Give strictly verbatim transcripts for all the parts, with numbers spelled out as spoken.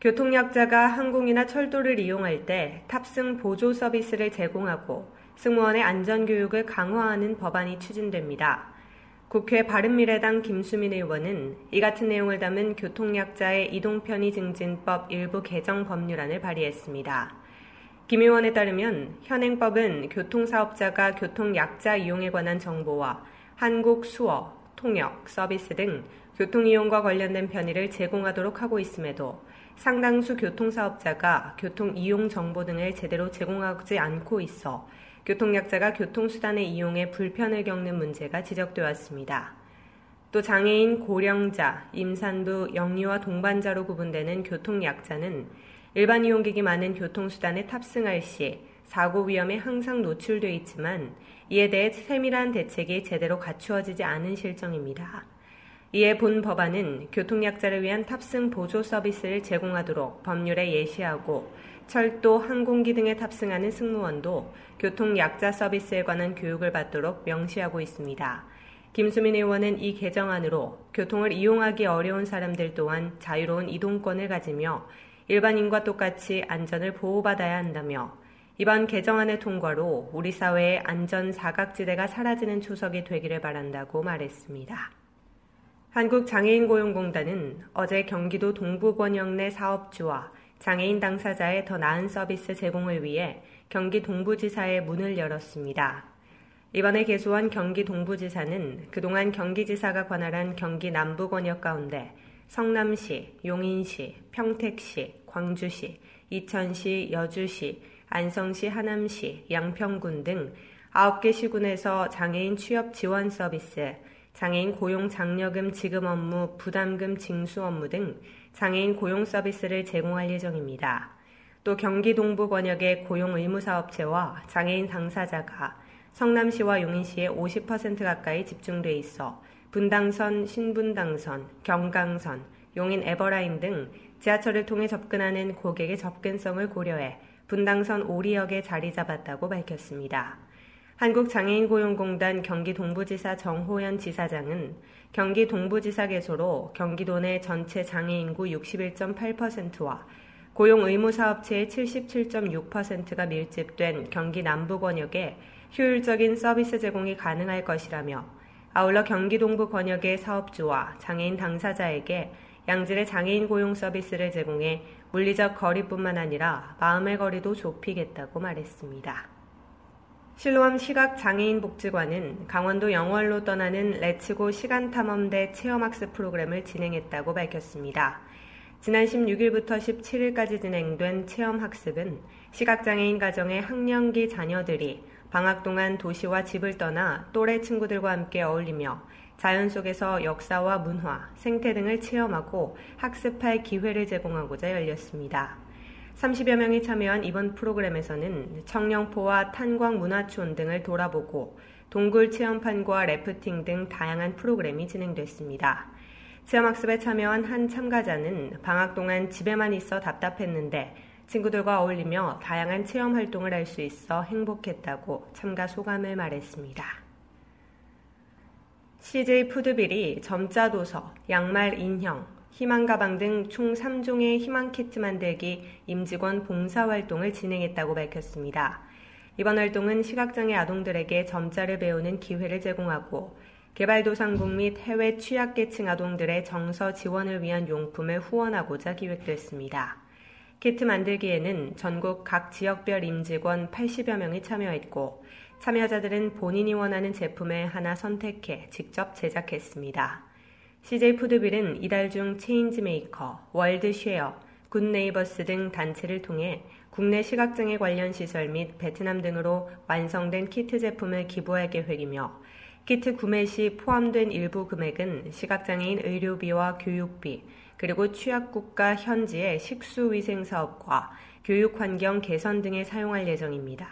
교통약자가 항공이나 철도를 이용할 때 탑승 보조 서비스를 제공하고 승무원의 안전교육을 강화하는 법안이 추진됩니다. 국회 바른미래당 김수민 의원은 이 같은 내용을 담은 교통약자의 이동편의증진법 일부 개정 법률안을 발의했습니다. 김 의원에 따르면 현행법은 교통사업자가 교통약자 이용에 관한 정보와 한국 수어, 통역, 서비스 등 교통이용과 관련된 편의를 제공하도록 하고 있음에도 상당수 교통사업자가 교통이용 정보 등을 제대로 제공하지 않고 있어 교통약자가 교통수단의 이용에 불편을 겪는 문제가 지적되어 왔습니다. 또 장애인, 고령자, 임산부, 영유아 동반자로 구분되는 교통약자는 일반 이용객이 많은 교통수단에 탑승할 시 사고 위험에 항상 노출되어 있지만 이에 대해 세밀한 대책이 제대로 갖추어지지 않은 실정입니다. 이에 본 법안은 교통약자를 위한 탑승 보조 서비스를 제공하도록 법률에 예시하고 철도, 항공기 등에 탑승하는 승무원도 교통약자 서비스에 관한 교육을 받도록 명시하고 있습니다. 김수민 의원은 이 개정안으로 교통을 이용하기 어려운 사람들 또한 자유로운 이동권을 가지며 일반인과 똑같이 안전을 보호받아야 한다며 이번 개정안의 통과로 우리 사회의 안전 사각지대가 사라지는 초석이 되기를 바란다고 말했습니다. 한국장애인고용공단은 어제 경기도 동부번영 내 사업주와 장애인 당사자의 더 나은 서비스 제공을 위해 경기 동부지사에 문을 열었습니다. 이번에 개소한 경기 동부지사는 그동안 경기지사가 관할한 경기 남부 권역 가운데 성남시, 용인시, 평택시, 광주시, 이천시, 여주시, 안성시, 하남시, 양평군 등 아홉 개 시군에서 장애인 취업 지원 서비스, 장애인 고용 장려금 지급 업무, 부담금 징수 업무 등 장애인 고용 서비스를 제공할 예정입니다. 또 경기 동부 권역의 고용 의무사업체와 장애인 당사자가 성남시와 용인시의 오십 퍼센트 가까이 집중돼 있어 분당선, 신분당선, 경강선, 용인 에버라인 등 지하철을 통해 접근하는 고객의 접근성을 고려해 분당선 오리역에 자리 잡았다고 밝혔습니다. 한국장애인고용공단 경기동부지사 정호연 지사장은 경기 동부지사 개소로 경기도 내 전체 장애인구 육십일 점 팔 퍼센트와 고용의무사업체의 칠십칠 점 육 퍼센트가 밀집된 경기 남부 권역에 효율적인 서비스 제공이 가능할 것이라며 아울러 경기 동부 권역의 사업주와 장애인 당사자에게 양질의 장애인 고용 서비스를 제공해 물리적 거리뿐만 아니라 마음의 거리도 좁히겠다고 말했습니다. 실로암 시각장애인복지관은 강원도 영월로 떠나는 레츠고 시간탐험대 체험학습 프로그램을 진행했다고 밝혔습니다. 지난 십육일부터 십칠일까지 진행된 체험학습은 시각장애인 가정의 학령기 자녀들이 방학 동안 도시와 집을 떠나 또래 친구들과 함께 어울리며 자연 속에서 역사와 문화, 생태 등을 체험하고 학습할 기회를 제공하고자 열렸습니다. 삼십여 명이 참여한 이번 프로그램에서는 청령포와 탄광문화촌 등을 돌아보고 동굴 체험판과 래프팅 등 다양한 프로그램이 진행됐습니다. 체험학습에 참여한 한 참가자는 방학 동안 집에만 있어 답답했는데 친구들과 어울리며 다양한 체험 활동을 할 수 있어 행복했다고 참가 소감을 말했습니다. 씨제이푸드빌이 점자도서, 양말 인형, 희망가방 등 총 삼 종의 희망키트 만들기 임직원 봉사활동을 진행했다고 밝혔습니다. 이번 활동은 시각장애 아동들에게 점자를 배우는 기회를 제공하고 개발도상국 및 해외 취약계층 아동들의 정서 지원을 위한 용품을 후원하고자 기획됐습니다. 키트 만들기에는 전국 각 지역별 임직원 팔십여 명이 참여했고 참여자들은 본인이 원하는 제품을 하나 선택해 직접 제작했습니다. 씨제이푸드빌은 이달 중 체인지메이커, 월드쉐어, 굿네이버스 등 단체를 통해 국내 시각장애 관련 시설 및 베트남 등으로 완성된 키트 제품을 기부할 계획이며 키트 구매 시 포함된 일부 금액은 시각장애인 의료비와 교육비, 그리고 취약국가 현지의 식수위생사업과 교육환경 개선 등에 사용할 예정입니다.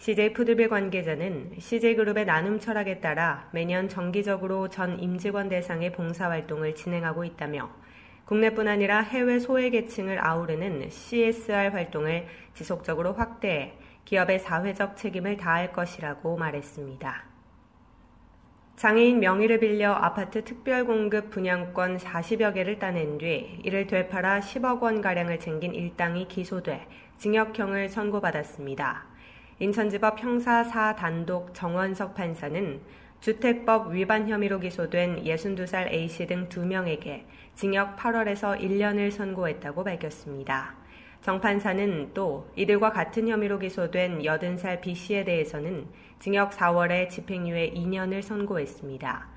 씨제이푸드빌 관계자는 씨제이그룹의 나눔 철학에 따라 매년 정기적으로 전 임직원 대상의 봉사활동을 진행하고 있다며 국내뿐 아니라 해외 소외계층을 아우르는 씨에스알 활동을 지속적으로 확대해 기업의 사회적 책임을 다할 것이라고 말했습니다. 장애인 명의를 빌려 아파트 특별공급 분양권 사십여 개를 따낸 뒤 이를 되팔아 십억 원가량을 챙긴 일당이 기소돼 징역형을 선고받았습니다. 인천지법 형사 사 단독 정원석 판사는 주택법 위반 혐의로 기소된 예순두 살 A씨 등 두 명에게 징역 팔 월에서 일 년을 선고했다고 밝혔습니다. 정 판사는 또 이들과 같은 혐의로 기소된 여든 살 B씨에 대해서는 징역 사 월에 집행유예 이 년을 선고했습니다.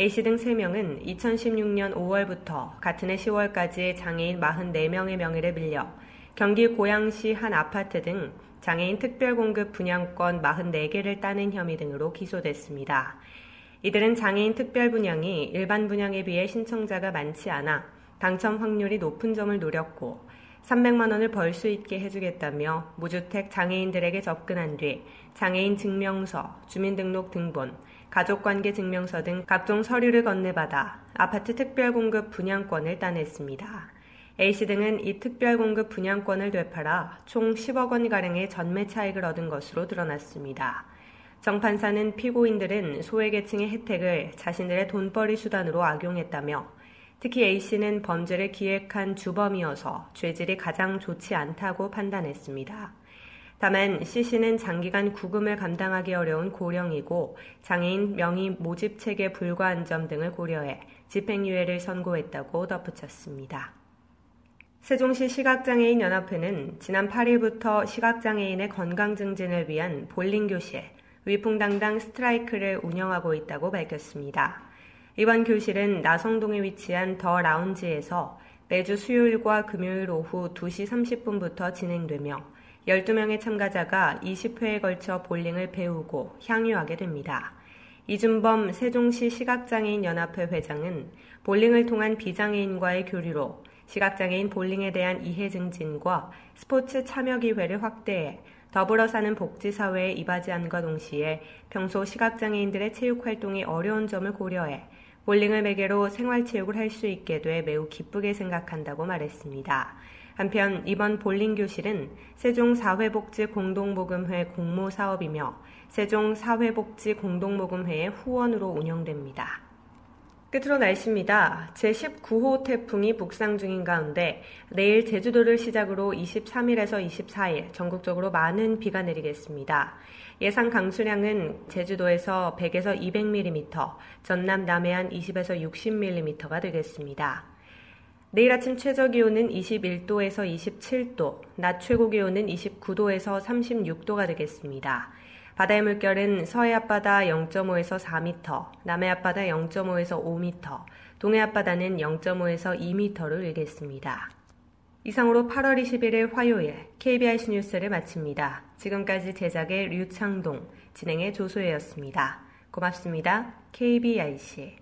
A씨 등 세 명은 이천십육 년 오 월부터 같은 해 시 월까지 장애인 마흔네 명의 명의를 빌려 경기 고양시 한 아파트 등 장애인 특별공급 분양권 마흔네 개를 따낸 혐의 등으로 기소됐습니다. 이들은 장애인 특별분양이 일반 분양에 비해 신청자가 많지 않아 당첨 확률이 높은 점을 노렸고 삼백만 원을 벌 수 있게 해주겠다며 무주택 장애인들에게 접근한 뒤 장애인 증명서, 주민등록 등본, 가족관계 증명서 등 각종 서류를 건네받아 아파트 특별공급 분양권을 따냈습니다. A씨 등은 이 특별공급 분양권을 되팔아 총 십억 원가량의 전매 차익을 얻은 것으로 드러났습니다. 정 판사는 피고인들은 소외계층의 혜택을 자신들의 돈벌이 수단으로 악용했다며 특히 A씨는 범죄를 기획한 주범이어서 죄질이 가장 좋지 않다고 판단했습니다. 다만 C씨는 장기간 구금을 감당하기 어려운 고령이고 장애인 명의 모집책에 불과한 점 등을 고려해 집행유예를 선고했다고 덧붙였습니다. 세종시 시각장애인연합회는 지난 팔 일부터 시각장애인의 건강 증진을 위한 볼링교실, 위풍당당 스트라이크를 운영하고 있다고 밝혔습니다. 이번 교실은 나성동에 위치한 더 라운지에서 매주 수요일과 금요일 오후 두 시 삼십 분부터 진행되며 열두 명의 참가자가 이십 회에 걸쳐 볼링을 배우고 향유하게 됩니다. 이준범 세종시 시각장애인연합회 회장은 볼링을 통한 비장애인과의 교류로 시각장애인 볼링에 대한 이해 증진과 스포츠 참여 기회를 확대해 더불어 사는 복지사회에 이바지함과 동시에 평소 시각장애인들의 체육활동이 어려운 점을 고려해 볼링을 매개로 생활체육을 할 수 있게 돼 매우 기쁘게 생각한다고 말했습니다. 한편 이번 볼링 교실은 세종사회복지공동모금회 공모사업이며 세종사회복지공동모금회의 후원으로 운영됩니다. 끝으로 날씨입니다. 제십구 호 태풍이 북상 중인 가운데 내일 제주도를 시작으로 이십삼 일에서 이십사 일 전국적으로 많은 비가 내리겠습니다. 예상 강수량은 제주도에서 백에서 이백 밀리미터, 전남 남해안 이십에서 육십 밀리미터가 되겠습니다. 내일 아침 최저 기온은 이십일 도에서 이십칠 도, 낮 최고 기온은 이십구 도에서 삼십육 도가 되겠습니다. 바다의 물결은 서해 앞바다 영점오에서 사 미터, 남해 앞바다 영점오에서 오 미터, 동해 앞바다는 영점오에서 이 미터로 일겠습니다. 이상으로 팔 월 이십일 일 화요일 케이비아이씨 뉴스를 마칩니다. 지금까지 제작의 류창동, 진행의 조소혜였습니다. 고맙습니다. 케이비아이씨.